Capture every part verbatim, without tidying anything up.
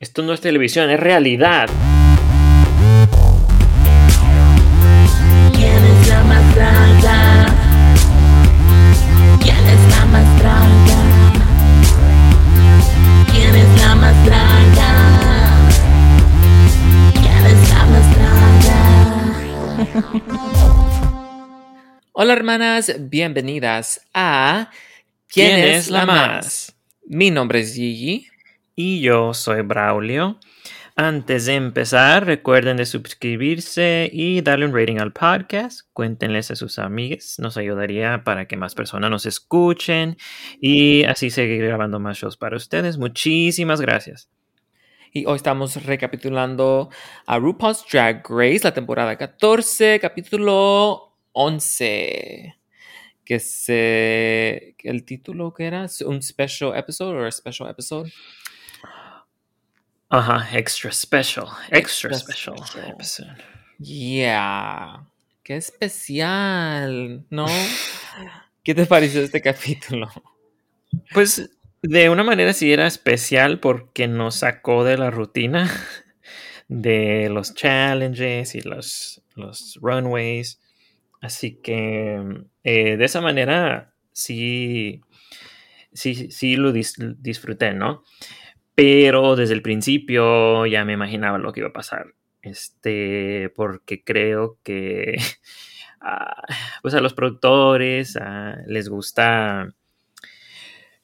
Esto no es televisión, es realidad. ¿Quién es la más draga? ¿Quién es la más draga? ¿Quién es la más draga? ¿Quién es la más draga? Hola hermanas, bienvenidas a ¿Quién, ¿Quién es la más? más? Mi nombre es Gigi. Y yo soy Braulio. Antes de empezar, recuerden de suscribirse y darle un rating al podcast. Cuéntenles a sus amigues. Nos ayudaría para que más personas nos escuchen y así seguir grabando más shows para ustedes. Muchísimas gracias. Y hoy estamos recapitulando a RuPaul's Drag Race, la temporada catorce, capítulo once. Que se... ¿El título que era? ¿Un special episode o a special episode? Ajá, uh-huh. extra special, extra, extra special, special episode. Yeah, qué especial, ¿no? ¿Qué te pareció este capítulo? Pues de una manera sí era especial porque nos sacó de la rutina de los challenges y los, los runways. Así que eh, de esa manera sí, sí, sí lo dis- disfruté, ¿no? Pero desde el principio ya me imaginaba lo que iba a pasar, este, porque creo que uh, pues a los productores uh, les gusta,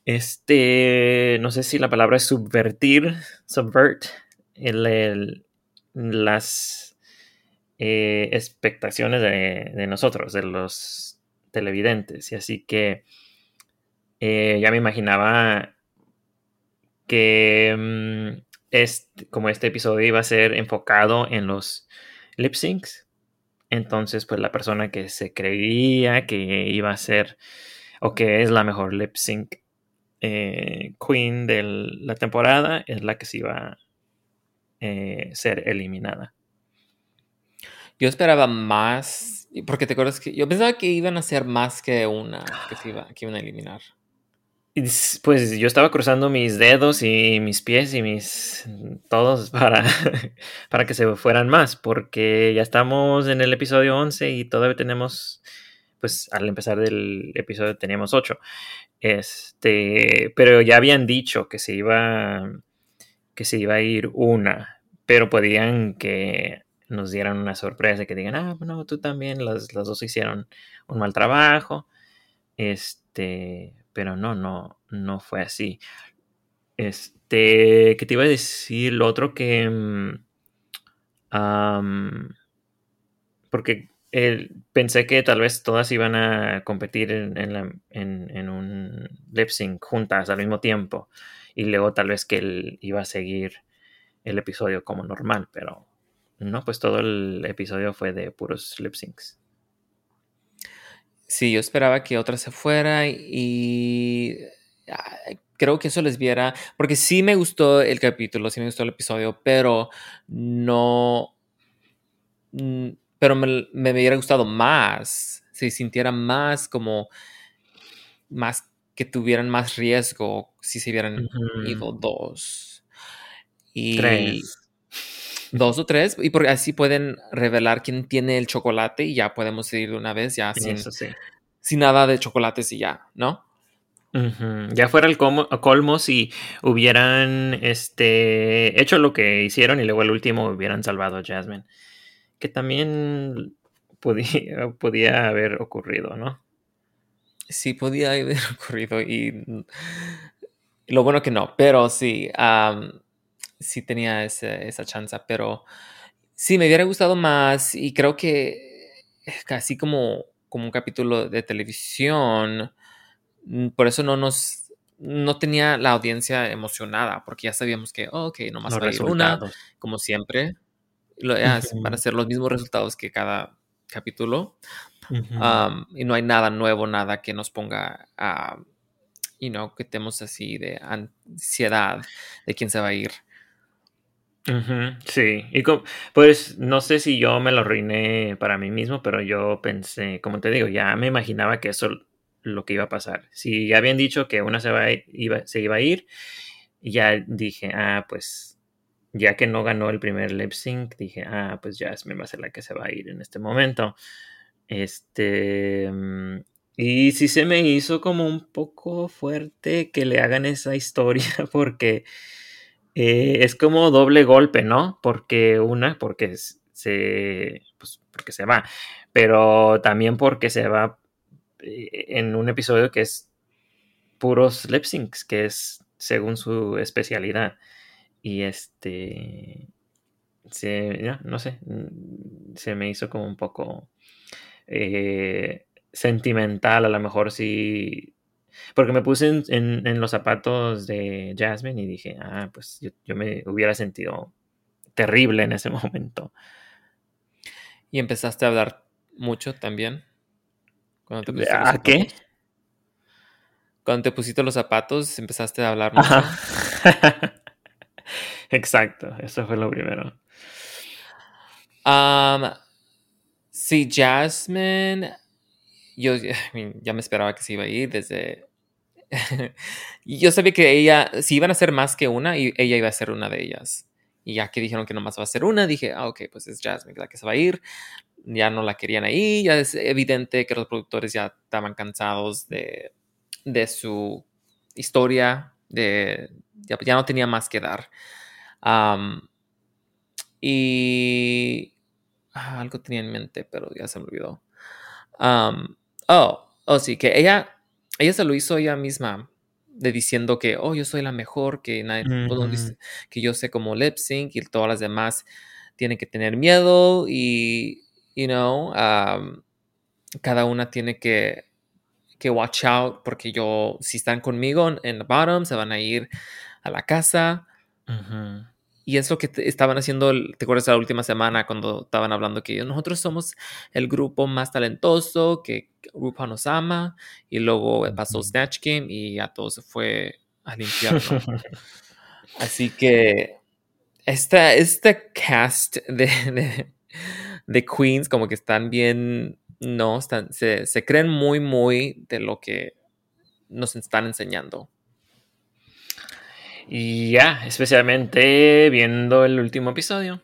este, no sé si la palabra es subvertir, subvert, el, el, las eh, expectaciones de, de nosotros, de los televidentes. Y así que eh, ya me imaginaba que um, este, como este episodio iba a ser enfocado en los lip syncs, entonces pues la persona que se creía que iba a ser o que es la mejor lip sync eh, queen de la temporada es la que se iba a eh, ser eliminada. Yo esperaba más, porque te acuerdas que yo pensaba que iban a ser más que una que, se iba, que iban a eliminar. Pues yo estaba cruzando mis dedos y mis pies y mis todos para, para que se fueran más, porque ya estamos en el episodio once y todavía tenemos, pues al empezar del episodio teníamos ocho, este, pero ya habían dicho que se iba, que se iba a ir una, pero podían que nos dieran una sorpresa, que digan, ah, no, tú también, las, las dos hicieron un mal trabajo, este... Pero no, no, no fue así. Este, ¿qué te iba a decir? Lo otro que... Um, porque eh, pensé que tal vez todas iban a competir en, en, la, en, en un lip sync juntas al mismo tiempo. Y luego tal vez que él iba a seguir el episodio como normal. Pero no, pues todo el episodio fue de puros lip syncs. Sí, yo esperaba que otra se fuera y creo que eso les viera, porque sí me gustó el capítulo, sí me gustó el episodio, pero no, pero me, me hubiera gustado más, si sintiera más como, más que tuvieran más riesgo si se hubieran uh-huh. ido dos. Y tres. Dos o tres, y por, así pueden revelar quién tiene el chocolate y ya podemos ir de una vez, ya sin, Eso sí. sin nada de chocolates y ya, ¿no? Uh-huh. Ya fuera el colmo, colmo si hubieran este, hecho lo que hicieron y luego el último hubieran salvado a Jasmine, que también podía, podía haber ocurrido, ¿no? Sí, podía haber ocurrido y lo bueno que no, pero sí... Um, sí tenía ese, esa chance, pero sí me hubiera gustado más y creo que casi como, como un capítulo de televisión, por eso no nos no tenía la audiencia emocionada, porque ya sabíamos que, oh, ok, nomás va a ir una, como siempre, lo, ya, uh-huh. van a ser los mismos resultados que cada capítulo, uh-huh. um, y no hay nada nuevo, nada que nos ponga a, uh, you know, que temos así de ansiedad de quién se va a ir. Uh-huh, sí, y como, pues no sé si yo me lo arruiné para mí mismo, pero yo pensé, como te digo, ya me imaginaba que eso lo que iba a pasar. Si ya habían dicho que una se, va, iba, se iba a ir, ya dije, ah, pues ya que no ganó el primer lip sync, dije, ah, pues Jasmine va a ser la que se va a ir en este momento. Este... Y sí se me hizo como un poco fuerte que le hagan esa historia, porque eh, es como doble golpe, ¿no? Porque una, porque se, pues, porque se va, pero también porque se va en un episodio que es puros lip syncs, que es según su especialidad. Y este, se, no, no sé, se me hizo como un poco... Eh, sentimental, a lo mejor sí, porque me puse en, en, en los zapatos de Jasmine y dije, ah, pues yo, yo me hubiera sentido terrible en ese momento. ¿Y empezaste a hablar mucho también? Cuando te pusiste ¿A qué? Cuando te pusiste los zapatos, empezaste a hablar mucho. Ajá. Exacto, eso fue lo primero. Um, sí, Jasmine... Yo I mean, ya me esperaba que se iba a ir desde... Yo sabía que ella, si iban a ser más que una, y ella iba a ser una de ellas. Y ya que dijeron que nomás va a ser una, dije, ah, ok, pues es Jasmine la que se va a ir. Ya no la querían ahí. Ya es evidente que los productores ya estaban cansados de, de su historia. De, ya, ya no tenía más que dar. Um, y... Ah, algo tenía en mente, pero ya se me olvidó. Um, oh, oh sí, que ella ella se lo hizo ella misma de diciendo que, oh, yo soy la mejor, que nadie, mm-hmm. que yo sé como lip sync y todas las demás tienen que tener miedo y, you know, um, cada una tiene que que watch out porque yo, si están conmigo en, en the bottom, se van a ir a la casa. Mm-hmm. Y es lo que estaban haciendo, ¿te acuerdas de la última semana cuando estaban hablando que nosotros somos el grupo más talentoso, que RuPaul nos ama? Y luego pasó Snatch Game y ya todo se fue al infierno. Así que esta, esta cast de, de, de queens como que están bien, no, están, se, se creen muy, muy de lo que nos están enseñando. Y yeah, ya, especialmente viendo el último episodio.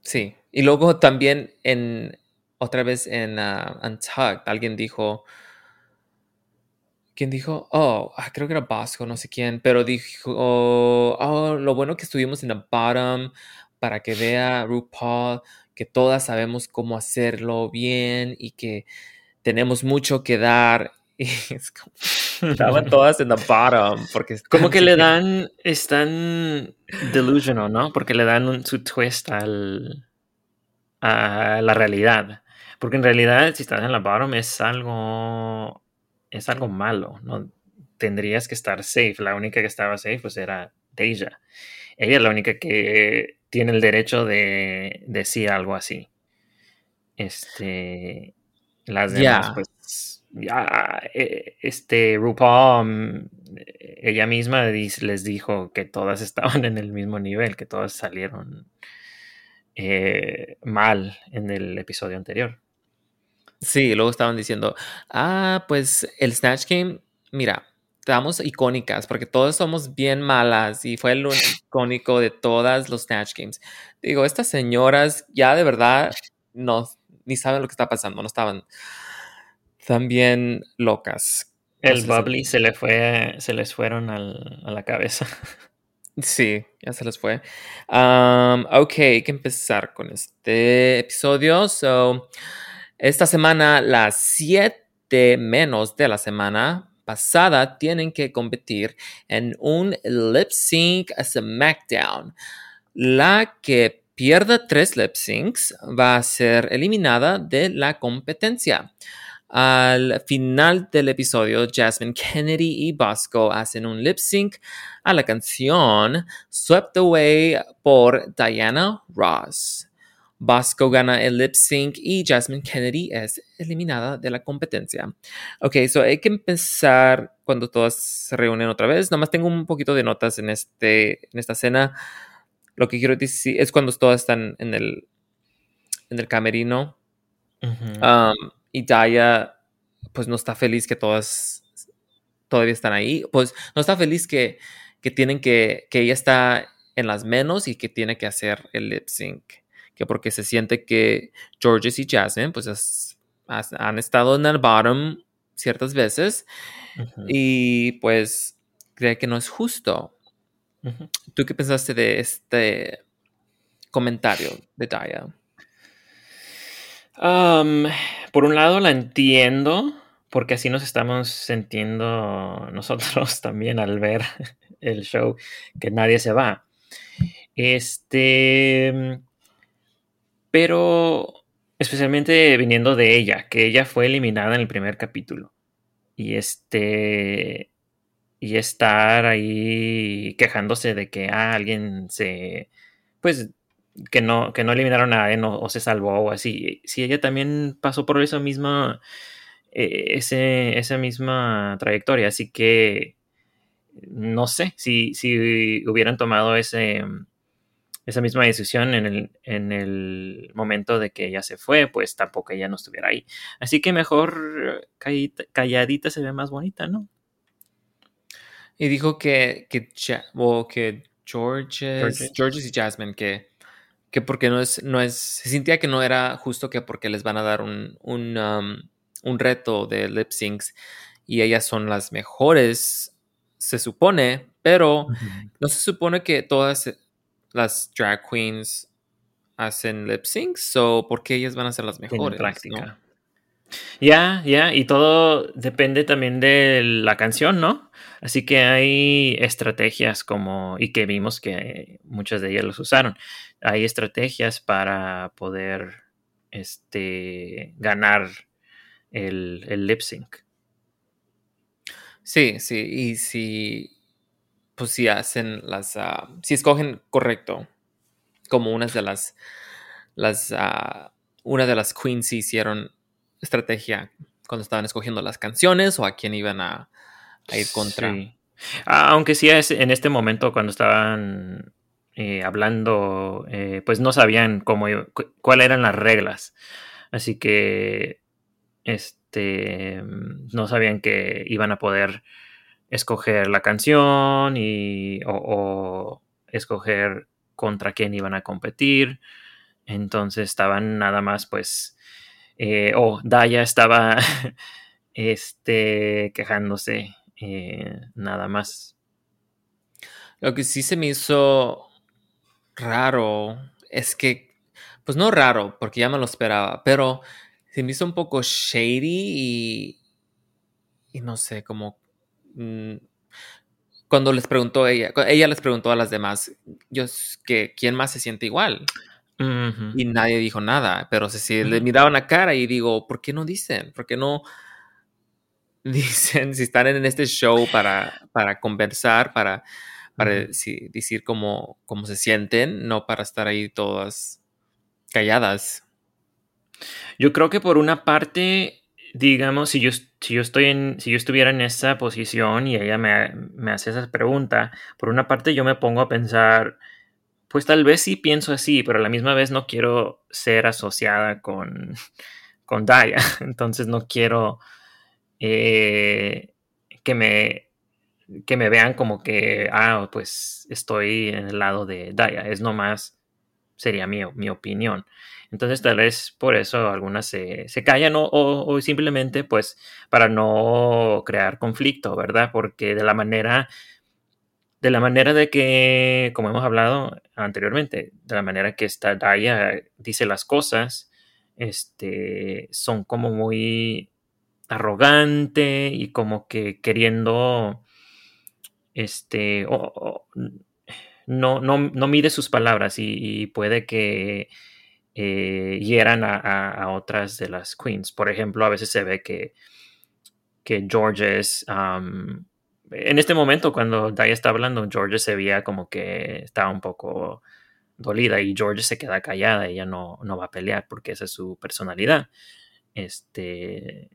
Sí, y luego también en otra vez en uh, Untucked, alguien dijo, ¿quién dijo? Oh, creo que era Bosco, no sé quién, pero dijo, oh, oh lo bueno que estuvimos en the bottom para que vea RuPaul que todas sabemos cómo hacerlo bien y que tenemos mucho que dar. Y es como... Estaban todas en the bottom. Porque como que le dan, están delusional, ¿no? Porque le dan un, su twist al, a la realidad. Porque en realidad, si estás en la bottom, es algo, es algo malo, ¿no? Tendrías que estar safe. La única que estaba safe, pues, era Deja. Ella es la única que tiene el derecho de decir algo así. Este, las demás, yeah. pues... Ya, este, RuPaul, ella misma les dijo que todas estaban en el mismo nivel, que todas salieron eh, mal en el episodio anterior. Sí, luego estaban diciendo, ah, pues el Snatch Game, mira, estamos icónicas porque todas somos bien malas y fue el icónico de todos los Snatch Games. Digo, estas señoras ya de verdad no, ni saben lo que está pasando, no estaban... También locas. El no sé bubbly si... se le fue, se les fueron al, a la cabeza. Sí, ya se les fue. Um, ok, hay que empezar con este episodio. So, esta semana, las siete menos de la semana pasada tienen que competir en un lip sync SmackDown. La que pierda tres lip syncs va a ser eliminada de la competencia. Al final del episodio, Jasmine Kennedy y Bosco hacen un lip sync a la canción Swept Away por Diana Ross. Bosco gana el lip sync y Jasmine Kennedy es eliminada de la competencia. Ok, so hay que empezar cuando todas se reúnen otra vez. Nomás tengo un poquito de notas en, este, en esta escena. Lo que quiero decir es cuando todas están en el, en el camerino. Uh-huh. Um, Y Daya, pues, no está feliz que todas todavía están ahí. Pues, no está feliz que, que tienen que... Que ella está en las menos y que tiene que hacer el lip sync, que porque se siente que Georges y Jasmine pues has, has, han estado en el bottom ciertas veces, uh-huh. y pues cree que no es justo. Uh-huh. ¿Tú qué pensaste de este comentario de Daya? Um, por un lado la entiendo, porque así nos estamos sintiendo nosotros también al ver el show, que nadie se va. Este, pero especialmente viniendo de ella, que ella fue eliminada en el primer capítulo. Y este, y estar ahí quejándose de que ah, alguien se, pues, que no, que no eliminaron a él o, o se salvó o así. Si ella también pasó por esa misma, ese, esa misma trayectoria, así que no sé si, si hubieran tomado ese, esa misma decisión en el, en el momento de que ella se fue, pues tampoco ella no estuviera ahí. Así que mejor calladita, calladita se ve más bonita, ¿no? Y dijo que, que, well, que Georges, Georges. Georges y Jasmine, que, que porque no es, no es, se sentía que no era justo, que porque les van a dar un, un, um, un reto de lip syncs y ellas son las mejores, se supone, pero uh-huh. no se supone que todas las drag queens hacen lip syncs, o so porque ellas van a ser las mejores. En práctica. Ya, ¿no? ya, yeah, yeah. Y todo depende también de la canción, ¿no? Así que hay estrategias como, y que vimos que muchas de ellas los usaron. Hay estrategias para poder este, ganar el, el lip sync. Sí, sí, y si pues si hacen las uh, si escogen correcto, como unas de las las uh, una de las queens hicieron estrategia cuando estaban escogiendo las canciones o a quién iban a, a ir contra. Sí. Ah, aunque sí es en este momento cuando estaban eh, hablando, eh, pues no sabían cómo iba, cu- cuáles eran las reglas, así que este Este, no sabían que iban a poder escoger la canción y, o, o escoger contra quién iban a competir. Entonces estaban nada más pues eh, o oh, Daya estaba este, quejándose eh, nada más. Lo que sí se me hizo raro es que, pues no raro porque ya me lo esperaba, pero se me hizo un poco shady y, y no sé, como mmm, cuando les preguntó ella, ella les preguntó a las demás, yo que quién más se siente igual, uh-huh. y nadie dijo nada, pero si, si uh-huh. le miraban la cara y digo, ¿por qué no dicen? ¿Por qué no dicen si están en este show para, para conversar, para, para uh-huh. decir, decir cómo, cómo se sienten, no para estar ahí todas calladas? Yo creo que por una parte, digamos, si yo, si yo, estoy en, si yo estuviera en esa posición y ella me, me hace esa pregunta, por una parte yo me pongo a pensar, pues tal vez sí pienso así, pero a la misma vez no quiero ser asociada con, con Daya. Entonces no quiero eh, que, me, que me vean como que, ah, pues estoy en el lado de Daya. Es nomás, sería mi, mi opinión. Entonces tal vez por eso algunas se, se callan o, o, o simplemente pues para no crear conflicto, ¿verdad? Porque de la manera de la manera de que, como hemos hablado anteriormente, de la manera que esta Daya dice las cosas, este, son como muy arrogante y como que queriendo, este, oh, oh, no, no, no mide sus palabras y, y puede que Eh, hieran a, a, a otras de las queens. Por ejemplo, a veces se ve que, que Georges, um, en este momento cuando Daya está hablando, Georges se veía como que estaba un poco dolida y Georges se queda callada, ella no, no va a pelear porque esa es su personalidad. Este,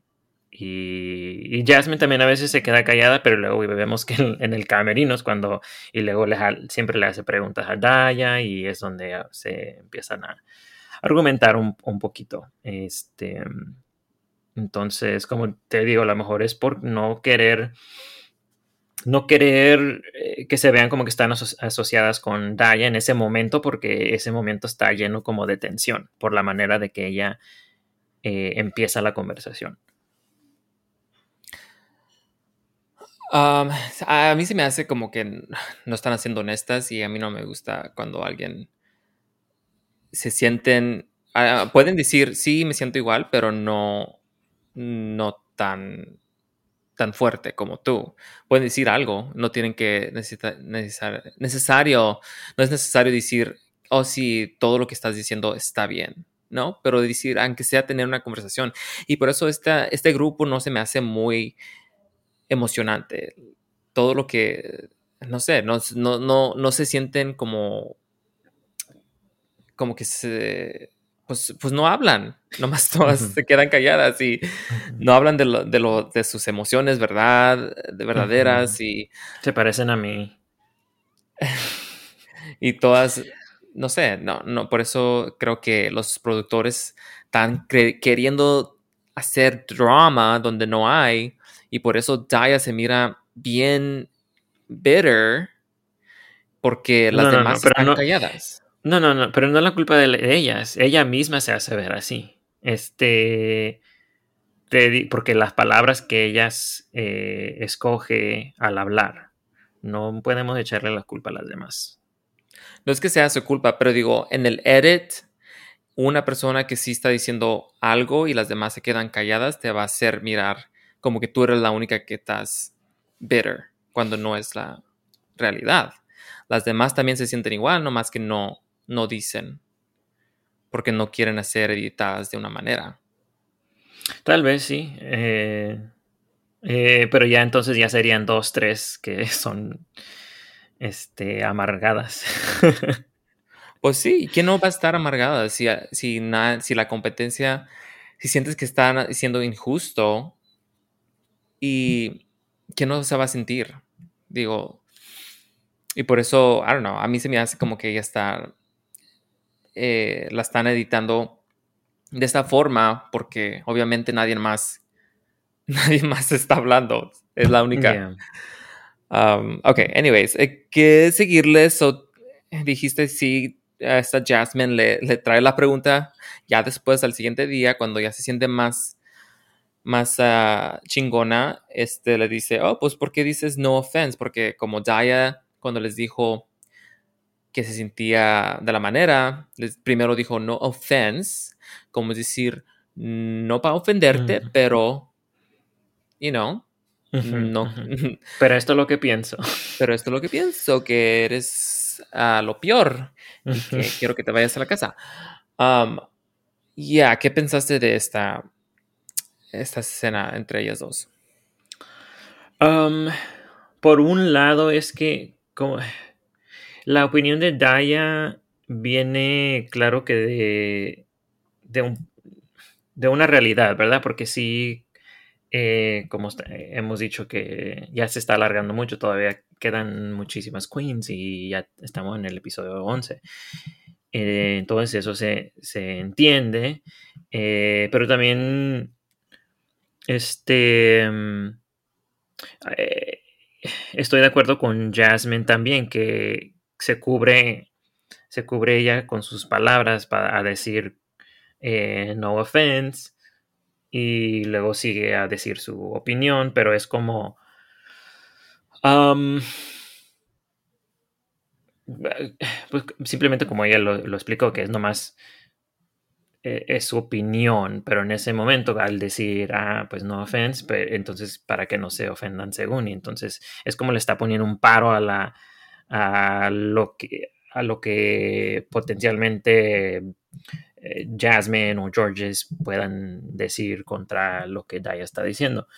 y, y Jasmine también a veces se queda callada, pero luego vemos que en, en el camerino es cuando, y luego les, siempre le hace preguntas a Daya y es donde se empiezan a argumentar un, un poquito. Este, entonces, como te digo, a lo mejor es por no querer no querer eh, que se vean como que están aso- asociadas con Daya en ese momento, porque ese momento está lleno como de tensión por la manera de que ella eh, empieza la conversación. Um, a mí se me hace como que no están siendo honestas, y a mí no me gusta cuando alguien se sienten... Uh, pueden decir, sí, me siento igual, pero no, no tan... tan fuerte como tú. Pueden decir algo, no tienen que necesita, necesar, necesario, no es necesario decir, oh sí, todo lo que estás diciendo está bien, ¿no? Pero decir, aunque sea tener una conversación. Y por eso esta, este grupo no se me hace muy emocionante. Todo lo que, no sé, no, no, no, no se sienten como, como que se... Pues, pues no hablan, nomás todas uh-huh. se quedan calladas y uh-huh. no hablan de lo, de lo de sus emociones, ¿verdad? De verdaderas uh-huh. y... Se parecen a mí. Y todas, no sé, no, no, por eso creo que los productores están cre- queriendo hacer drama donde no hay, y por eso Daya se mira bien bitter porque las no, no, demás no, están no. calladas. No, no, no, pero no es la culpa de ellas. Ella misma se hace ver así. Este, te, porque las palabras que ellas eh, escoge al hablar, no podemos echarle la culpa a las demás. No es que sea su culpa, pero digo, en el edit, una persona que sí está diciendo algo y las demás se quedan calladas, te va a hacer mirar como que tú eres la única que estás bitter, cuando no es la realidad. Las demás también se sienten igual, nomás que no... no dicen, porque no quieren ser editadas de una manera. Tal vez sí, eh, eh, pero ya entonces ya serían dos, tres que son este, amargadas. Pues sí, ¿quién no va a estar amargada? Si, si, na, si la competencia, si sientes que está siendo injusto, ¿y quién no se va a sentir? Digo, y por eso, I don't know, a mí se me hace como que ya está... Eh, la están editando de esta forma porque obviamente nadie más nadie más está hablando, es la única. Yeah. um, ok, anyways, eh, ¿qué seguirles? So, dijiste si a esta Jasmine le, le trae la pregunta ya después al siguiente día cuando ya se siente más más uh, chingona, este, le dice, oh, pues ¿por qué dices no offense? Porque como Daya cuando les dijo que se sentía de la manera, primero dijo no offense, como es decir, no para ofenderte, uh-huh. pero, you know, uh-huh, no. Uh-huh. Pero esto es lo que pienso. Pero esto es lo que pienso, que eres uh, lo peor, uh-huh. y que quiero que te vayas a la casa. Um, ya, yeah, ¿qué pensaste de esta, esta escena entre ellas dos? Um, por un lado es que, como... La opinión de Daya viene, claro que de, de, un, de una realidad, ¿verdad? Porque sí, eh, como está, hemos dicho que ya se está alargando mucho, todavía quedan muchísimas queens y ya estamos en el episodio once. Eh, entonces eso se, se entiende, eh, pero también este... Eh, estoy de acuerdo con Jasmine también, que se cubre se cubre ella con sus palabras para decir eh, no offense, y luego sigue a decir su opinión, pero es como um, pues simplemente como ella lo, lo explicó, que es nomás eh, es su opinión, pero en ese momento al decir ah pues no offense, pero entonces para que no se ofendan según, y entonces es como le está poniendo un paro a la a lo que a lo que potencialmente eh, Jasmine o Georges puedan decir contra lo que Daya está diciendo.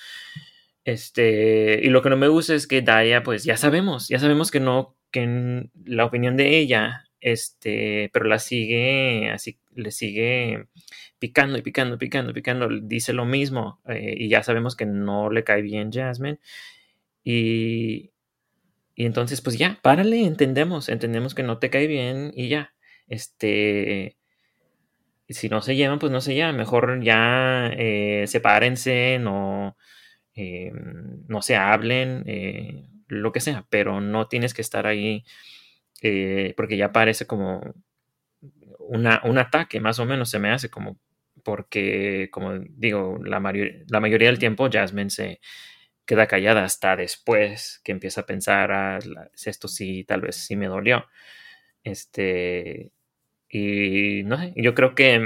Este, y lo que no me gusta es que Daya, pues ya sabemos, ya sabemos que no, que la opinión de ella, este, pero la sigue así, le sigue picando y picando, picando, picando, dice lo mismo, eh, y ya sabemos que no le cae bien Jasmine. Y Y entonces, pues ya, párale, entendemos, entendemos que no te cae bien y ya. Este, si no se llevan, pues no se llevan. Mejor ya eh, sepárense, no, eh, no se hablen, eh, lo que sea, pero no tienes que estar ahí eh, porque ya parece como una, un ataque, más o menos se me hace, como porque, como digo, la, mayor, la mayoría del tiempo Jasmine se queda callada hasta después que empieza a pensar, ah, esto sí, tal vez sí me dolió. Este, y no sé, yo creo que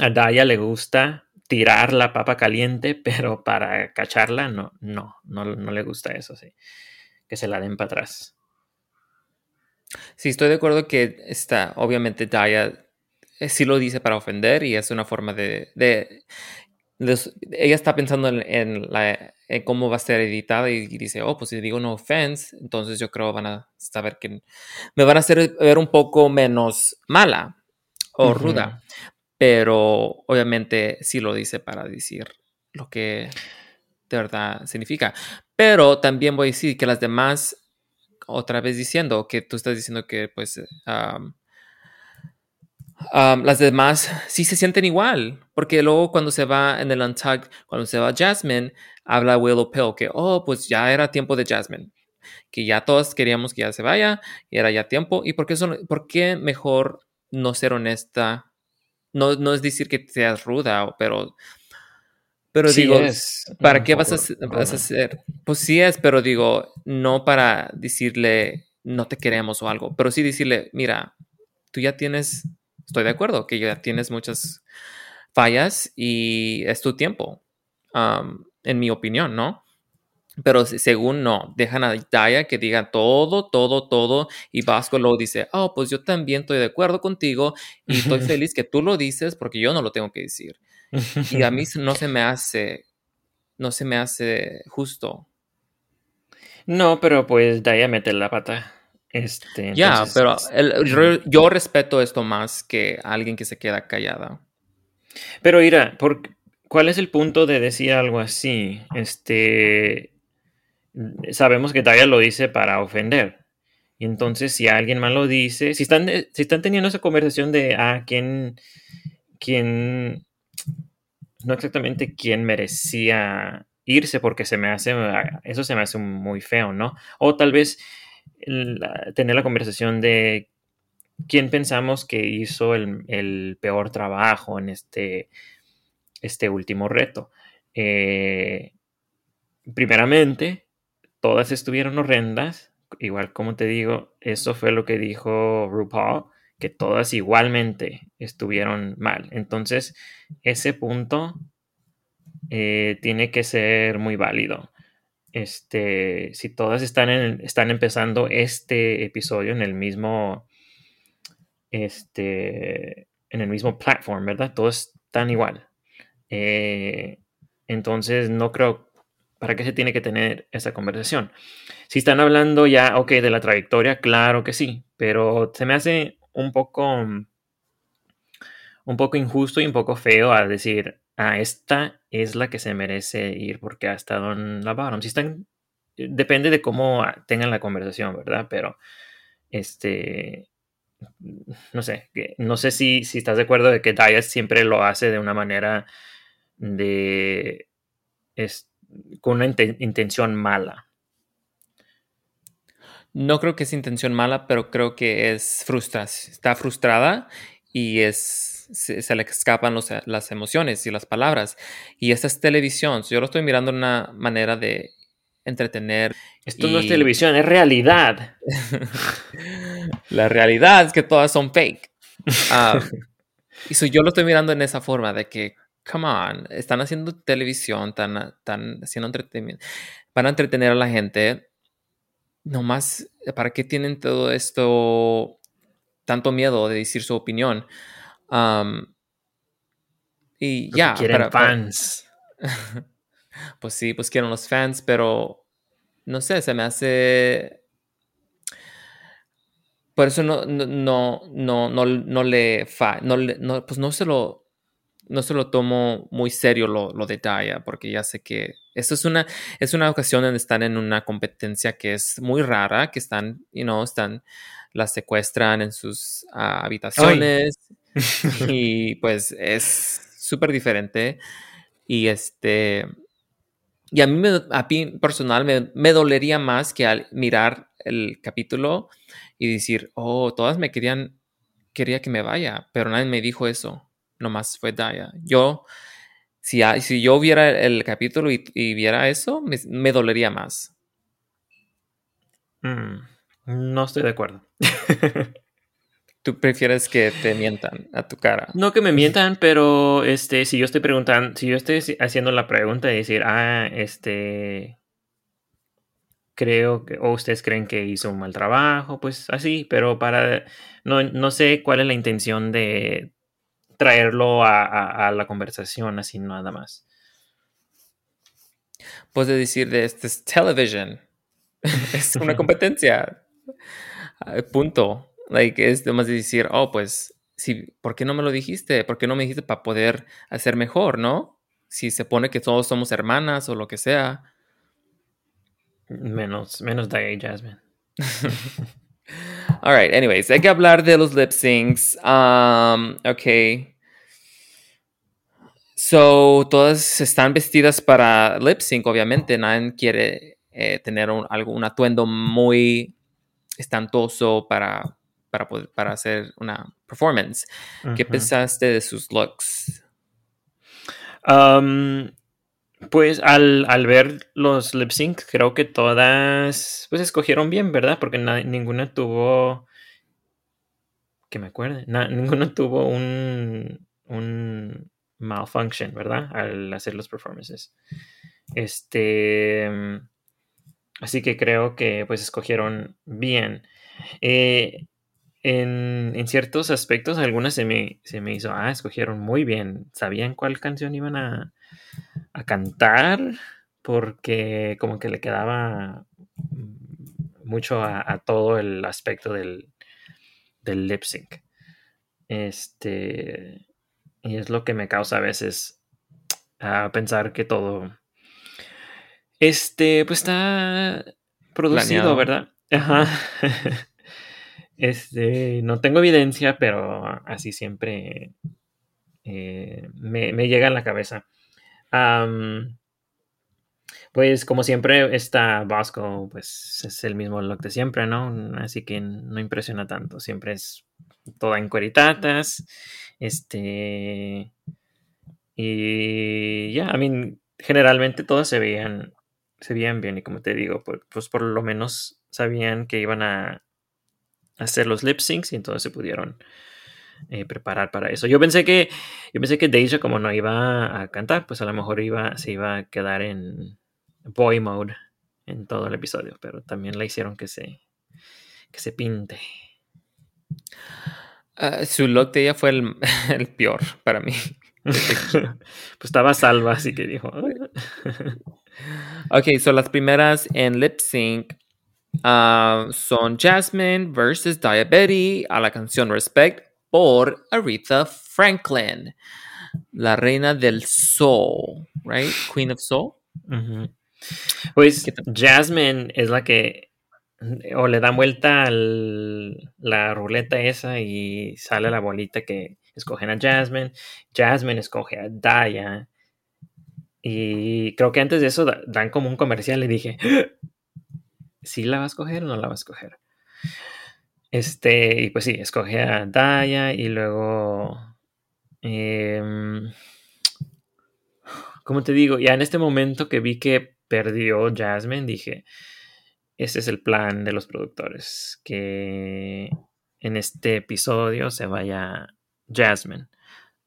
a Daya le gusta tirar la papa caliente, pero para cacharla no, no, no, no le gusta eso, sí. Que se la den para atrás. Sí, estoy de acuerdo que está, obviamente Daya sí lo dice para ofender y es una forma de... de, de ella está pensando en, en, la, en cómo va a ser editada y dice, oh, pues si digo no offense, entonces yo creo van a saber que me van a hacer ver un poco menos mala o uh-huh. ruda. Pero obviamente sí lo dice para decir lo que de verdad significa. Pero también voy a decir que las demás, otra vez diciendo que tú estás diciendo que pues um, um, las demás sí se sienten igual. Porque luego cuando se va en el Untucked, cuando se va Jasmine, habla Willow Pill que, oh, pues ya era tiempo de Jasmine. Que ya todos queríamos que ya se vaya y era ya tiempo. ¿Y por qué, son, por qué mejor no ser honesta? No, no es decir que seas ruda, pero, pero sí digo, es. ¿Para no, qué vas a, vas a hacer? Pues sí es, pero digo, no para decirle no te queremos o algo, pero sí decirle, mira, tú ya tienes, estoy de acuerdo, que ya tienes muchas fallas y es tu tiempo, um, en mi opinión, ¿no? Pero según no, dejan a Daya que diga todo, todo, todo. Y Bosco luego dice, oh, pues yo también estoy de acuerdo contigo y estoy feliz que tú lo dices porque yo no lo tengo que decir. Y a mí no se me hace, no se me hace justo. No, pero pues Daya mete la pata. Este, ya, entonces... pero el, yo, yo respeto esto más que alguien que se queda callada. Pero mira, ¿por, ¿cuál es el punto de decir algo así? Este... Sabemos que Daya lo dice para ofender. Y entonces, si alguien más lo dice, si están, si están teniendo esa conversación de ah, quién, quién, no exactamente quién merecía irse, porque se me hace, eso se me hace muy feo, ¿no? O tal vez la, tener la conversación de quién pensamos que hizo el, el peor trabajo en este, este último reto. Eh, primeramente, todas estuvieron horrendas, igual como te digo, eso fue lo que dijo RuPaul, que todas igualmente estuvieron mal. Entonces, ese punto eh, tiene que ser muy válido. Este, si todas están, en, están empezando este episodio en el mismo, este, en el mismo platform, ¿verdad? Todos están igual. Eh, entonces, no creo. ¿Para qué se tiene que tener esa conversación? Si están hablando ya, ok, de la trayectoria, claro que sí, pero se me hace un poco, un poco injusto y un poco feo a decir, ah, esta es la que se merece ir porque ha estado en la bottom. Si están, depende de cómo tengan la conversación, ¿verdad? Pero, este, no sé, no sé si, si estás de acuerdo de que Daya siempre lo hace de una manera de, este, con una inten- intención mala. No creo que es intención mala, pero creo que es frustras- está frustrada y es, se, se le escapan los, las emociones y las palabras. Y esta es televisión. Yo lo estoy mirando de una manera de entretener. Esto y... no es televisión, es realidad. La realidad es que todas son fake. Uh, y so yo lo estoy mirando en esa forma de que come on, están haciendo televisión, están, están haciendo entretenimiento, van a entretener a la gente. Nomás, ¿para qué tienen todo esto, tanto miedo de decir su opinión? Um, y ya. Yeah, quieren para, fans. Para, pues sí, pues quieren los fans, pero no sé, se me hace... Por eso no, no, no, no, no, no le... Fa, no, no, pues no se lo... No se lo tomo muy serio lo, lo de Daya, porque ya sé que esto es una, es una ocasión donde están en una competencia que es muy rara, que están, you know, están, las secuestran en sus uh, habitaciones. ¡Ay! Y pues es súper diferente. Y este, Y a mí, me, a mí personal me, me dolería más que al mirar el capítulo y decir, oh, todas me querían, quería que me vaya, pero nadie me dijo eso. Nomás fue Daya. Yo, si, si yo viera el capítulo y, y viera eso, me, me dolería más. Mm, no estoy de acuerdo. ¿Tú prefieres que te mientan a tu cara? No que me mientan, pero este, si yo estoy preguntando, si yo estoy haciendo la pregunta y decir, ah, este, creo que, o ustedes creen que hizo un mal trabajo, pues así, pero para, no, no sé cuál es la intención de traerlo a, a, a la conversación, así nada más. Pues de decir, de este es television, es una competencia, punto. Like, es más de decir, oh, pues, si, ¿por qué no me lo dijiste? ¿Por qué no me dijiste para poder hacer mejor, no? Si se pone que todos somos hermanas o lo que sea. Menos, menos Daya y Jasmine. All right, anyways, hay que hablar de los lip syncs. Um, ok. So, todas están vestidas para lip sync, obviamente. Nadie quiere eh, tener un, algún, un atuendo muy estantoso para... Para, poder, para hacer una performance. Uh-huh. ¿Qué pensaste de sus looks? Um, pues al, al ver los lip sync, creo que todas pues escogieron bien, ¿verdad? Porque na- ninguna tuvo, que me acuerde, na- ninguna tuvo un, un malfunction, ¿verdad? Al hacer los performances. Este, así que creo que pues escogieron bien. Eh, En, en ciertos aspectos, algunas se me, se me hizo, ah, escogieron muy bien. Sabían cuál canción iban a, a cantar, porque como que le quedaba mucho a, a todo el aspecto del, del lip sync. Este, y es lo que me causa a veces a pensar que todo, este, pues está producido, planeado. ¿Verdad? Ajá. Este, no tengo evidencia, pero así siempre eh, me, me llega a la cabeza. Um, pues como siempre está Bosco, pues es el mismo look de siempre, ¿no? Así que no impresiona tanto. Siempre es toda en cueritatas. Este, y ya, yeah, I mean, generalmente todas se veían, se veían bien. Y como te digo, pues, pues por lo menos sabían que iban a hacer los lip syncs y entonces se pudieron eh, preparar para eso. Yo pensé que yo pensé que Deja, como no iba a cantar, pues a lo mejor iba, se iba a quedar en boy mode en todo el episodio, pero también la hicieron que se que se pinte. Uh, su look de ella fue el, el peor para mí. Pues estaba salva, así que dijo. Ok, so las primeras en lip sync Uh, son Jasmine versus Daya Betty a la canción Respect por Aretha Franklin, la reina del soul, right? Queen of Soul. Uh-huh. Pues Jasmine es la que o le dan vuelta al, la ruleta esa y sale la bolita que escogen a Jasmine. Jasmine escoge a Daya y creo que antes de eso dan como un comercial y dije... ¿Sí la vas a coger o no la vas a coger? Este, y pues sí, escoge a Daya y luego... Eh, ¿Cómo te digo? Ya en este momento que vi que perdió Jasmine, dije... Este es el plan de los productores. Que en este episodio se vaya Jasmine.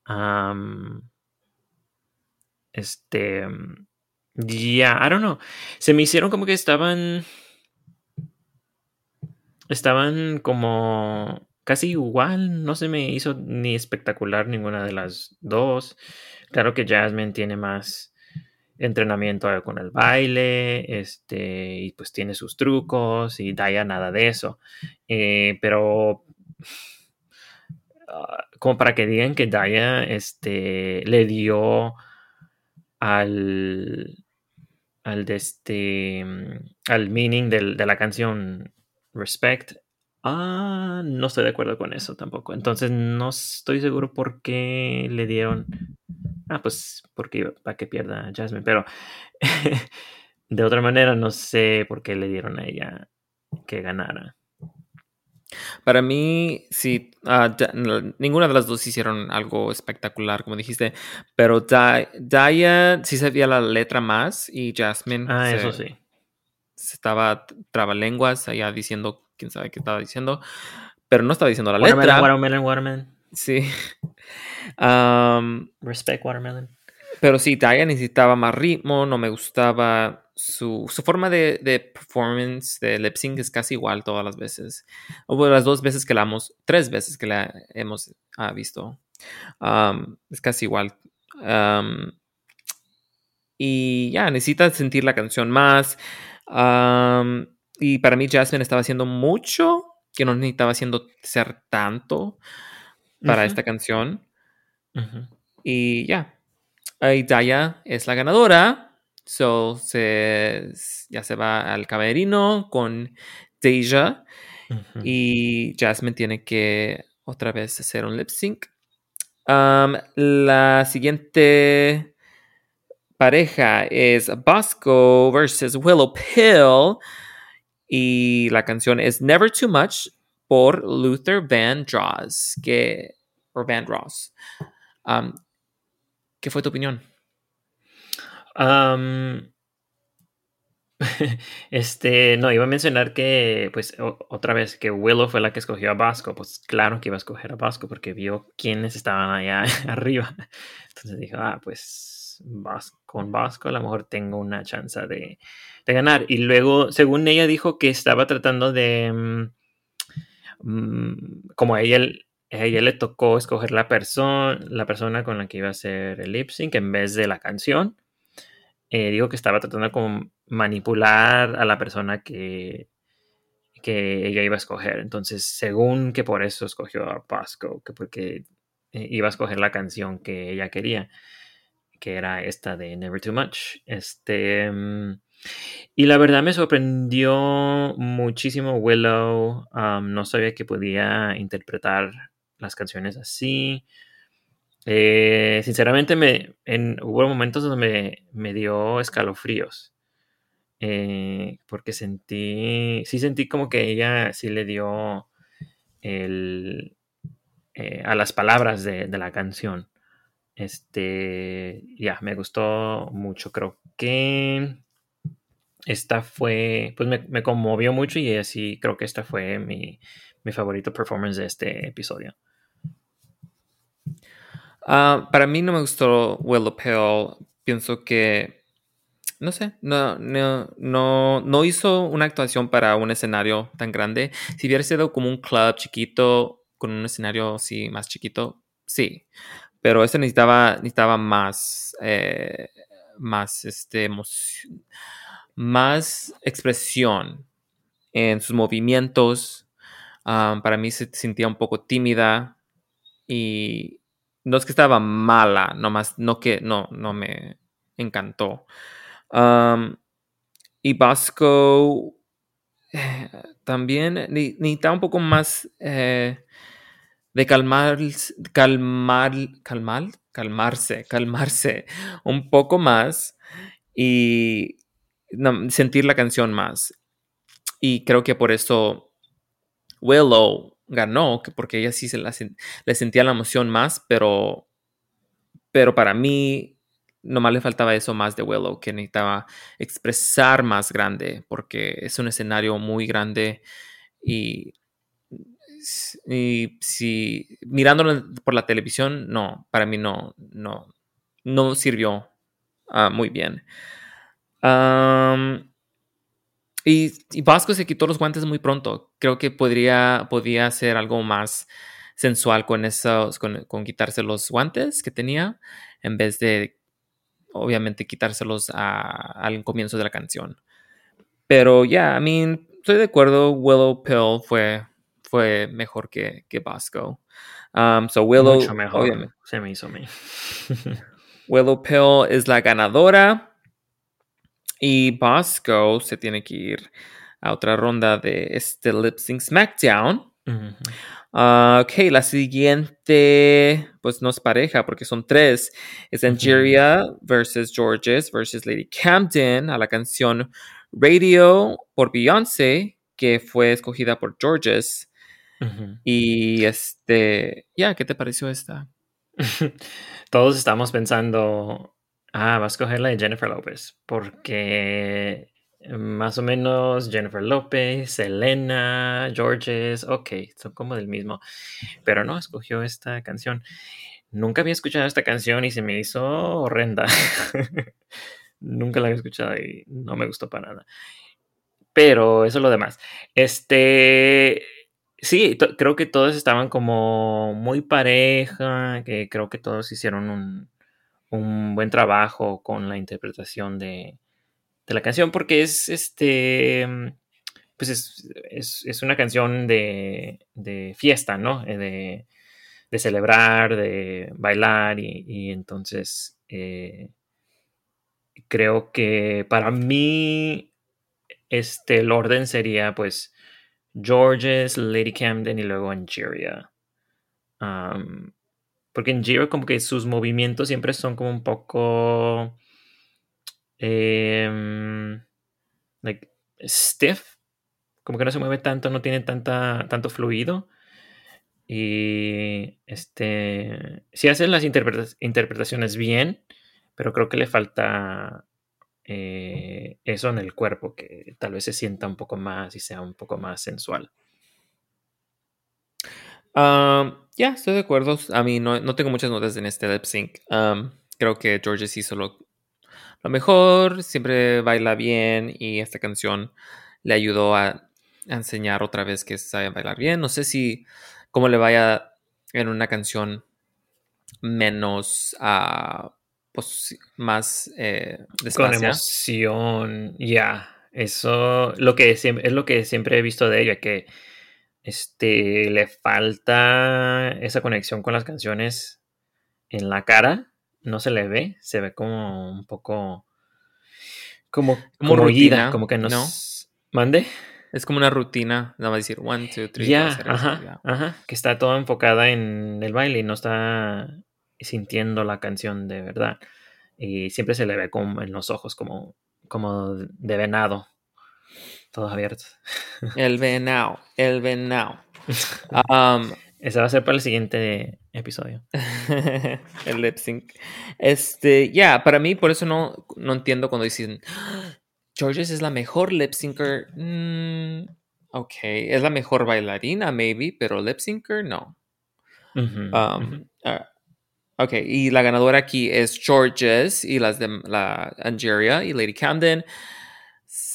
Um, este... Ya, yeah, I don't know. Se me hicieron como que estaban... Estaban como casi igual, no se me hizo ni espectacular ninguna de las dos. Claro que Jasmine tiene más entrenamiento con el baile, este, y pues tiene sus trucos, y Daya nada de eso. Eh, pero uh, como para que digan que Daya este, le dio al, al, de este, al meaning del, de la canción... Respect. Ah, no estoy de acuerdo con eso tampoco. Entonces no estoy seguro por qué le dieron ah, pues, porque para que pierda a Jasmine, pero de otra manera no sé por qué le dieron a ella que ganara. Para mí, sí, uh, Di- ninguna de las dos hicieron algo espectacular, como dijiste, pero Di- Daya sí sabía la letra más y Jasmine ah, se, eso sí. se estaba trabalenguas allá diciendo, quién sabe qué estaba diciendo, pero no estaba diciendo la watermelon, letra. Watermelon, watermelon. Sí. Um, Respect watermelon. Pero sí, Daya necesitaba más ritmo, no me gustaba... Su, su forma de, de performance, de lip sync, es casi igual todas las veces. O bueno, las dos veces que la hemos... Tres veces que la hemos ah, visto. Um, es casi igual. Um, y ya, yeah, necesita sentir la canción más. Um, y para mí Jasmine estaba haciendo mucho que no necesitaba haciendo ser tanto para uh-huh. esta canción. Uh-huh. Y ya. Yeah. Y Daya es la ganadora. So, se, ya se va al camerino con Deja. Uh-huh. Y Jasmine tiene que otra vez hacer un lip sync. Um, la siguiente pareja es Bosco versus Willow Pill. Y la canción es Never Too Much por Luther Vandross. Que, or Vandross. Um, ¿Qué fue tu opinión? Um, este, no, iba a mencionar que, pues, o, otra vez que Willow fue la que escogió a Bosco. Pues claro que iba a escoger a Bosco porque vio quiénes estaban allá arriba. Entonces dijo, ah, pues Bosco, con Bosco a lo mejor tengo una chance de, de ganar. Y luego, según ella dijo que estaba tratando de, um, como a ella, a ella le tocó escoger la, perso- la persona con la que iba a hacer el lip sync en vez de la canción. Eh, digo que estaba tratando de como manipular a la persona que, que ella iba a escoger. Entonces, según que por eso escogió a Bosco, que porque iba a escoger la canción que ella quería, que era esta de Never Too Much. Este, y la verdad me sorprendió muchísimo Willow. Um, no sabía que podía interpretar las canciones así. Eh, sinceramente me, en, hubo momentos donde me, me dio escalofríos eh, porque sentí sí sentí como que ella sí le dio el, eh, a las palabras de, de la canción. Este ya yeah, me gustó mucho. Creo que esta fue, pues me, me conmovió mucho y así creo que esta fue mi, mi favorito performance de este episodio. Uh, para mí no me gustó Willow Pill. Pienso que, no sé, no, no, no, no hizo una actuación para un escenario tan grande. Si hubiera sido como un club chiquito, con un escenario así más chiquito, sí. Pero eso necesitaba, necesitaba más, eh, más, este, emoción, más expresión en sus movimientos. Um, para mí se sentía un poco tímida y... No es que estaba mala, nomás, no que, no, no me encantó. Um, y Bosco eh, también necesitaba un poco más eh, de calmar, calmar, calmar, calmarse, calmarse un poco más y no, sentir la canción más. Y creo que por eso Willow ganó, porque ella sí se la, le sentía la emoción más, pero pero para mí nomás le faltaba eso más de Willow, que necesitaba expresar más grande, porque es un escenario muy grande y, y si mirándolo por la televisión, no, para mí no, no, no sirvió uh, muy bien. Um, Y, y Bosco se quitó los guantes muy pronto. Creo que podría, podía hacer algo más sensual con, esos, con, con quitarse los guantes que tenía, en vez de, obviamente, quitárselos a, al comienzo de la canción. Pero, yeah, I mean, estoy de acuerdo. Willow Pill fue, fue mejor que, que Bosco. Um, so Willow, Mucho mejor. Obviamente. Se me hizo a mí. Willow Pill es la ganadora. Y Bosco se tiene que ir a otra ronda de este Lip Sync Smackdown. Uh-huh. Uh, ok, la siguiente, pues no es pareja porque son tres. Es Angeria uh-huh. versus Georges versus Lady Camden a la canción Radio por Beyoncé, que fue escogida por Georges. Uh-huh. Y este, ya, yeah, ¿qué te pareció esta? Todos estamos pensando, ah, vas a escoger la de Jennifer Lopez, porque más o menos Jennifer Lopez, Elena, Georges, ok, son como del mismo. Pero no, escogió esta canción. Nunca había escuchado esta canción y se me hizo horrenda. Nunca la había escuchado y no me gustó para nada. Pero eso es lo demás. Este... Sí, t- creo que todos estaban como muy pareja, que creo que todos hicieron un, un buen trabajo con la interpretación de, de la canción, porque es este, pues es, es, es una canción de, de fiesta, ¿no? De, de celebrar, de bailar y, y entonces eh, creo que para mí este, el orden sería pues Georges, Lady Camden y luego Angeria. Um, porque Angeria como que sus movimientos siempre son como un poco eh, like stiff, como que no se mueve tanto, no tiene tanta, tanto fluido. Y este sí hacen las interpreta- interpretaciones bien, pero creo que le falta Eh, eso en el cuerpo, que tal vez se sienta un poco más y sea un poco más sensual. Um, ya, yeah, estoy de acuerdo. A mí no, no tengo muchas notas en este lip sync. Um, creo que Georges hizo lo, lo mejor, siempre baila bien y esta canción le ayudó a, a enseñar otra vez que sabe bailar bien. No sé si cómo le vaya en una canción menos a... Uh, Pues más eh, despacio. Con emoción, ya. Yeah. Eso lo que siempre, es lo que siempre he visto de ella, que este, le falta esa conexión con las canciones en la cara. No se le ve, se ve como un poco como, como, como rutina, como que nos, no mande. Es como una rutina, nada más decir one, two, three. Ya, yeah, ajá, yeah. ajá, que está toda enfocada en el baile y no está sintiendo la canción de verdad. Y siempre se le ve como en los ojos, como, como de venado, todos abiertos. El venado, el venado. Um, Ese va a ser para el siguiente episodio. El lip sync. Este, ya, yeah, para mí, por eso no, no entiendo cuando dicen Georges es la mejor lip syncer. Mm, ok, es la mejor bailarina, maybe, pero lip syncer, no. Uh-huh, um, uh-huh. Uh, Ok, y la ganadora aquí es Georges y las de la Angeria y Lady Camden.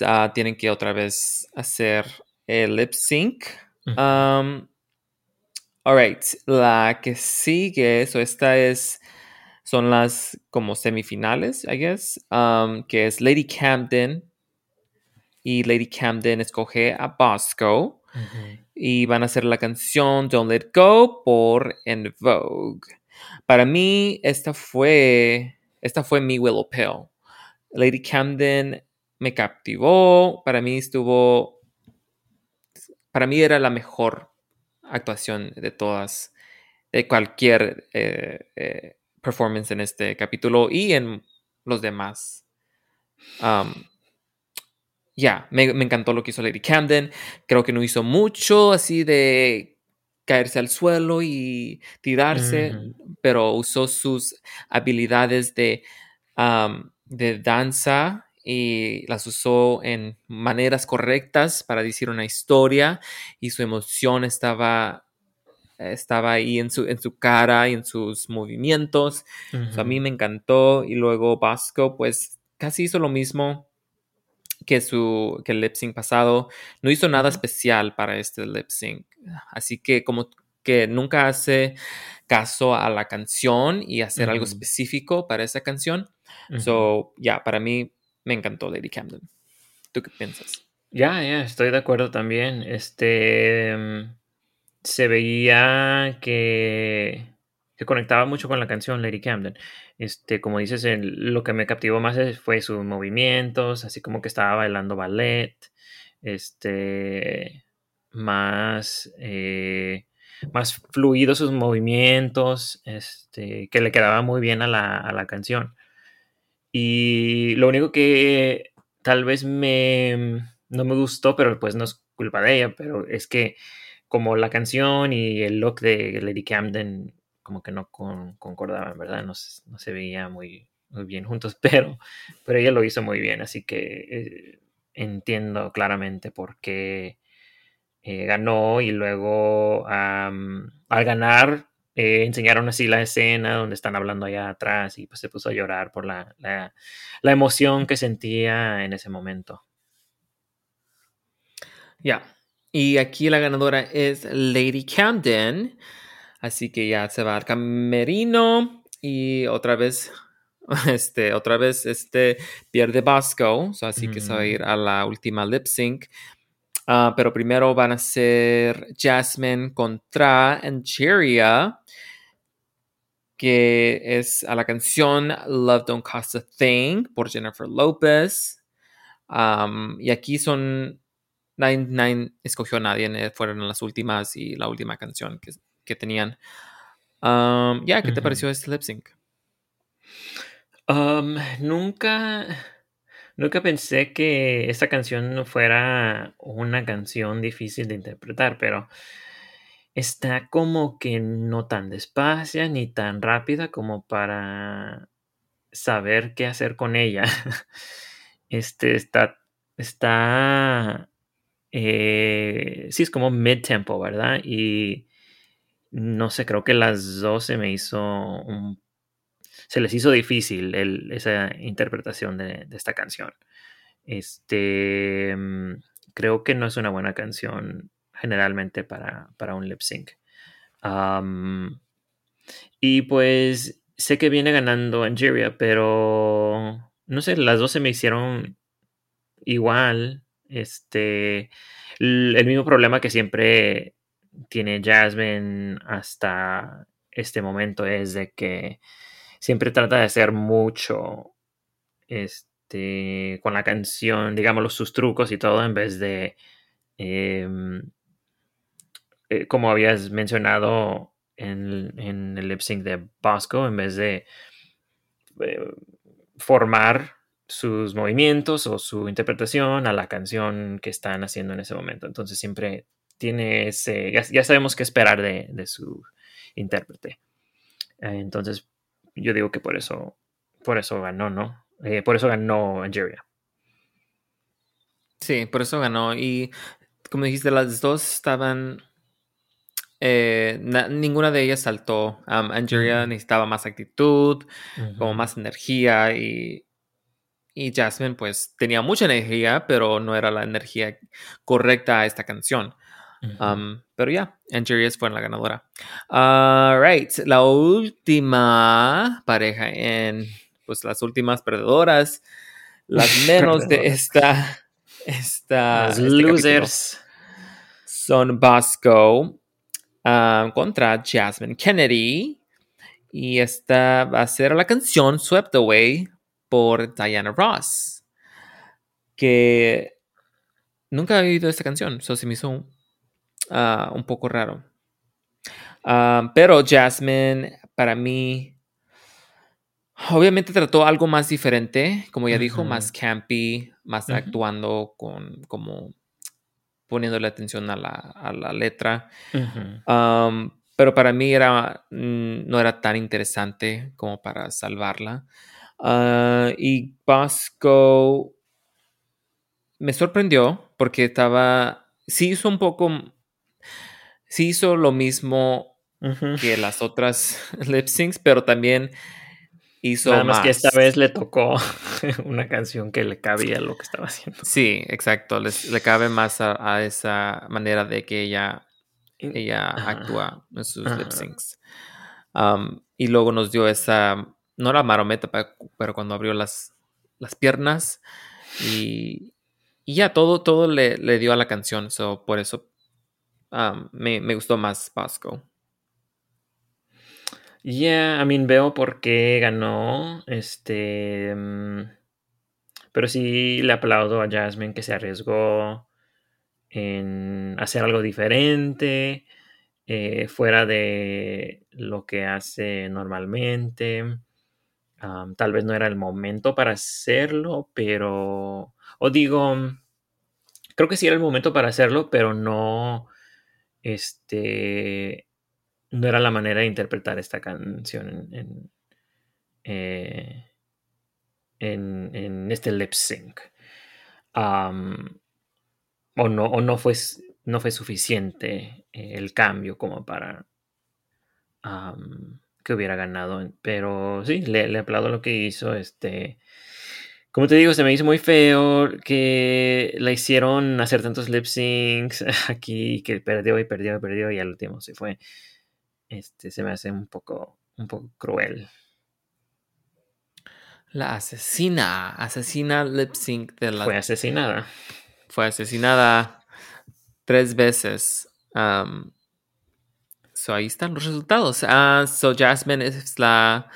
Uh, tienen que otra vez hacer el lip sync. Um, all right, la que sigue, eso esta es, son las como semifinales, I guess, um, que es Lady Camden. Y Lady Camden escoge a Bosco. Uh-huh. Y van a hacer la canción Don't Let Go por En Vogue. Para mí, esta fue, esta fue mi Willow Pill. Lady Camden me captivó. Para mí estuvo... Para mí era la mejor actuación de todas, de cualquier eh, eh, performance en este capítulo y en los demás. Um, ya, yeah, me, me encantó lo que hizo Lady Camden. Creo que no hizo mucho así de... caerse al suelo y tirarse, uh-huh. pero usó sus habilidades de, um, de danza y las usó en maneras correctas para decir una historia y su emoción estaba, estaba ahí en su, en su cara y en sus movimientos. Uh-huh. So, a mí me encantó. Y luego Bosco pues casi hizo lo mismo que su que el lip sync pasado. No hizo nada especial para este lip sync, así que como que nunca hace caso a la canción y hacer mm-hmm. algo específico para esa canción. Mm-hmm. So ya, yeah, para mí me encantó Lady Camden. ¿Tú qué piensas? Ya, yeah, ya, yeah, estoy de acuerdo también. Este um, se veía que que conectaba mucho con la canción Lady Camden. Este, como dices, el, lo que me captivó más fue sus movimientos, así como que estaba bailando ballet. Este, más, eh, más fluidos sus movimientos, este, que le quedaba muy bien a la, a la canción. Y lo único que tal vez me, no me gustó, pero pues no es culpa de ella, pero es que como la canción y el look de Lady Camden como que no con, concordaban, ¿verdad? No, no se veía muy, muy bien juntos, pero, pero ella lo hizo muy bien, así que eh, entiendo claramente por qué eh, ganó. Y luego um, al ganar eh, enseñaron así la escena donde están hablando allá atrás y pues se puso a llorar por la, la, la emoción que sentía en ese momento. Ya, yeah. Y aquí la ganadora es Lady Camden, así que ya se va al camerino y otra vez, este, otra vez, este, pierde Bosco, so, así mm. que se va a ir a la última lip sync, uh, pero primero van a ser Jasmine contra Angeria, que es a la canción Love Don't Cost a Thing por Jennifer Lopez, um, y aquí son... Nine Nine escogió a nadie, fueron las últimas y la última canción que, que tenían. Um, ya, yeah, ¿qué te uh-huh. pareció este lip sync? Um, nunca, nunca pensé que esta canción fuera una canción difícil de interpretar, pero está como que no tan despacia ni tan rápida como para saber qué hacer con ella. Este está, está. Eh, sí, es como mid-tempo, ¿verdad? Y no sé, creo que las dos se me hizo un... Se les hizo difícil el, esa interpretación de, de esta canción. Este... Creo que no es una buena canción generalmente para, para un lip-sync. Um, y pues sé que viene ganando Angeria, pero... No sé, las dos se me hicieron igual... Este, el mismo problema que siempre tiene Jasmine hasta este momento es de que siempre trata de hacer mucho este, con la canción, digamos, sus trucos y todo, en vez de, eh, como habías mencionado en, en el lip sync de Bosco, en vez de eh, formar sus movimientos o su interpretación a la canción que están haciendo en ese momento. Entonces siempre tiene ese... Ya, ya sabemos qué esperar de, de su intérprete. Entonces yo digo que por eso por eso ganó, ¿no? Eh, por eso ganó Angeria. Sí, por eso ganó. Y como dijiste, las dos estaban... Eh, na, ninguna de ellas saltó. Um, Angeria necesitaba más actitud, uh-huh. como más energía y... Y Jasmine, pues, tenía mucha energía, pero no era la energía correcta a esta canción. Uh-huh. Um, pero ya, yeah, Angeria fue la ganadora. All right, la última pareja en, pues, las últimas perdedoras, las menos de esta, esta... Las este losers. Son Bosco uh, contra Jasmine Kennedy. Y esta va a ser la canción Swept Away por Diana Ross, que nunca había oído esta canción, eso se me hizo uh, un poco raro. Um, pero Jasmine, para mí, obviamente trató algo más diferente, como ya uh-huh. dijo, más campy, más uh-huh. actuando con, como poniéndole atención a la, a la letra. Uh-huh. Um, pero para mí era, no era tan interesante como para salvarla. Uh, y Bosco me sorprendió porque estaba, sí hizo un poco, sí hizo lo mismo uh-huh. que las otras lip syncs, pero también hizo nada más. Nada más que esta vez le tocó una canción que le cabía lo que estaba haciendo. Sí, exacto, les, le cabe más a, a esa manera de que ella, ella uh-huh. actúa en sus uh-huh. lip syncs. Um, y luego nos dio esa... No la marometa, pero cuando abrió las, las piernas y, y ya todo, todo le, le dio a la canción. So, por eso um, me, me gustó más Bosco. Yeah, I mean, veo por qué ganó. Este, pero sí le aplaudo a Jasmine que se arriesgó. en hacer algo diferente, eh, fuera de lo que hace normalmente. Um, tal vez no era el momento para hacerlo, pero... O digo, creo que sí era el momento para hacerlo, pero no... Este... No era la manera de interpretar esta canción en... en eh, En, en este lip sync. Um, o no, o no, fue, no fue suficiente el cambio como para um, que hubiera ganado. Pero sí, le, le aplaudo lo que hizo. Este, como te digo, se me hizo muy feo que la hicieron hacer tantos lip syncs aquí, que perdió y perdió y perdió y al último se fue. Este, se me hace un poco, un poco cruel. La asesina, asesina lip sync de la... Fue asesinada. Fue asesinada tres veces. Um, so ahí están los resultados. Uh, so Jasmine es la,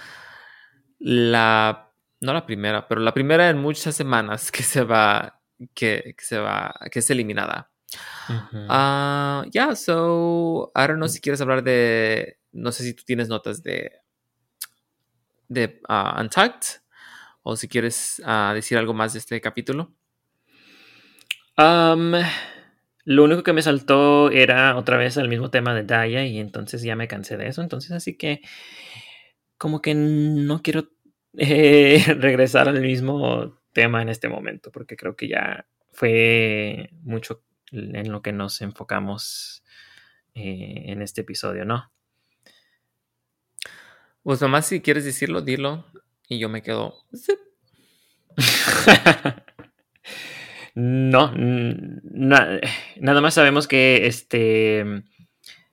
la... No la primera, pero la primera en muchas semanas que se va... Que, que se va... Que es eliminada. Uh-huh. Uh, yeah, so... I don't know si quieres hablar de... No sé si tú tienes notas de... De uh, Untucked. O si quieres uh, decir algo más de este capítulo. Um, lo único que me saltó era otra vez el mismo tema de Daya. Y entonces ya me cansé de eso. Entonces así que como que no quiero eh, regresar al mismo tema en este momento. Porque creo que ya fue mucho en lo que nos enfocamos eh, en este episodio, ¿no? Pues nomás si quieres decirlo, dilo. Y yo me quedo... no, na- nada más sabemos que este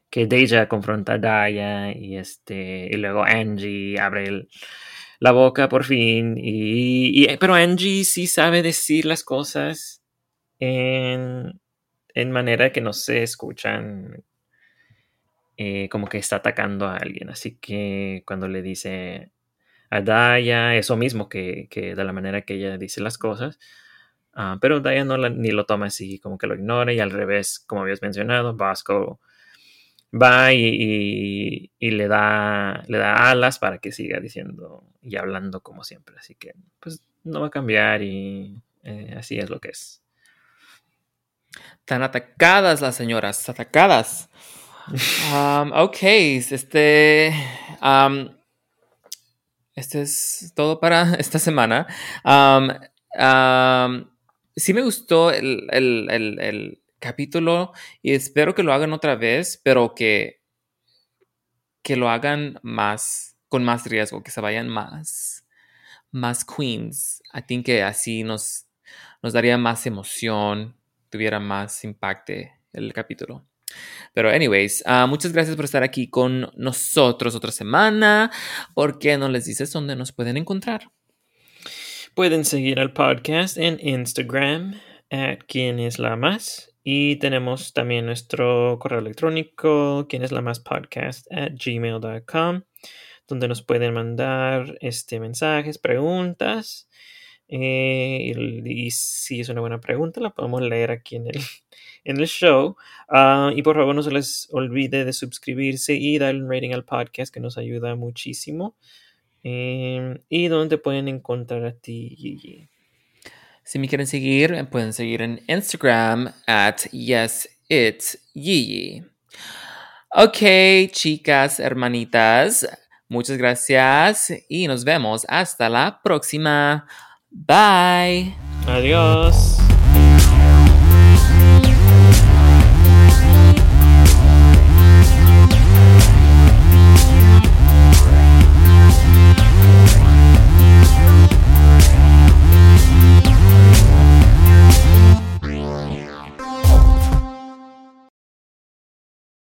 que Deja confronta a Daya y este y luego Angie abre el, la boca por fin y, y pero Angie sí sabe decir las cosas en en manera que no se escuchan. Eh, como que está atacando a alguien, así que cuando le dice a Daya, eso mismo que, que de la manera que ella dice las cosas, uh, pero Daya no la, ni lo toma así, como que lo ignora, y al revés, como habías mencionado, Bosco va y, y, y le da le da alas para que siga diciendo y hablando como siempre, así que pues no va a cambiar y eh, así es lo que es. Están atacadas las señoras, atacadas. Um, ok, este... Um, Este es todo para esta semana. Um, um, sí me gustó el, el, el, el capítulo y espero que lo hagan otra vez, pero que, que lo hagan más, con más riesgo, que se vayan más, más queens. I think que así nos, nos daría más emoción, tuviera más impacto el capítulo. Pero anyways, uh, muchas gracias por estar aquí con nosotros otra semana. ¿Por qué no les dices dónde nos pueden encontrar? Pueden seguir al podcast en Instagram at quieneslamas y tenemos también nuestro correo electrónico quieneslamaspodcast at gmail dot com, donde nos pueden mandar este, mensajes, preguntas eh, y, y si es una buena pregunta la podemos leer aquí en el en el show. Uh, y por favor no se les olvide de suscribirse y darle un rating al podcast que nos ayuda muchísimo. Eh, ¿Y dónde pueden encontrar a ti, Gigi? Si me quieren seguir, pueden seguir en Instagram at yes it gigi. Ok, chicas, hermanitas, muchas gracias y nos vemos hasta la próxima. Bye. Adiós.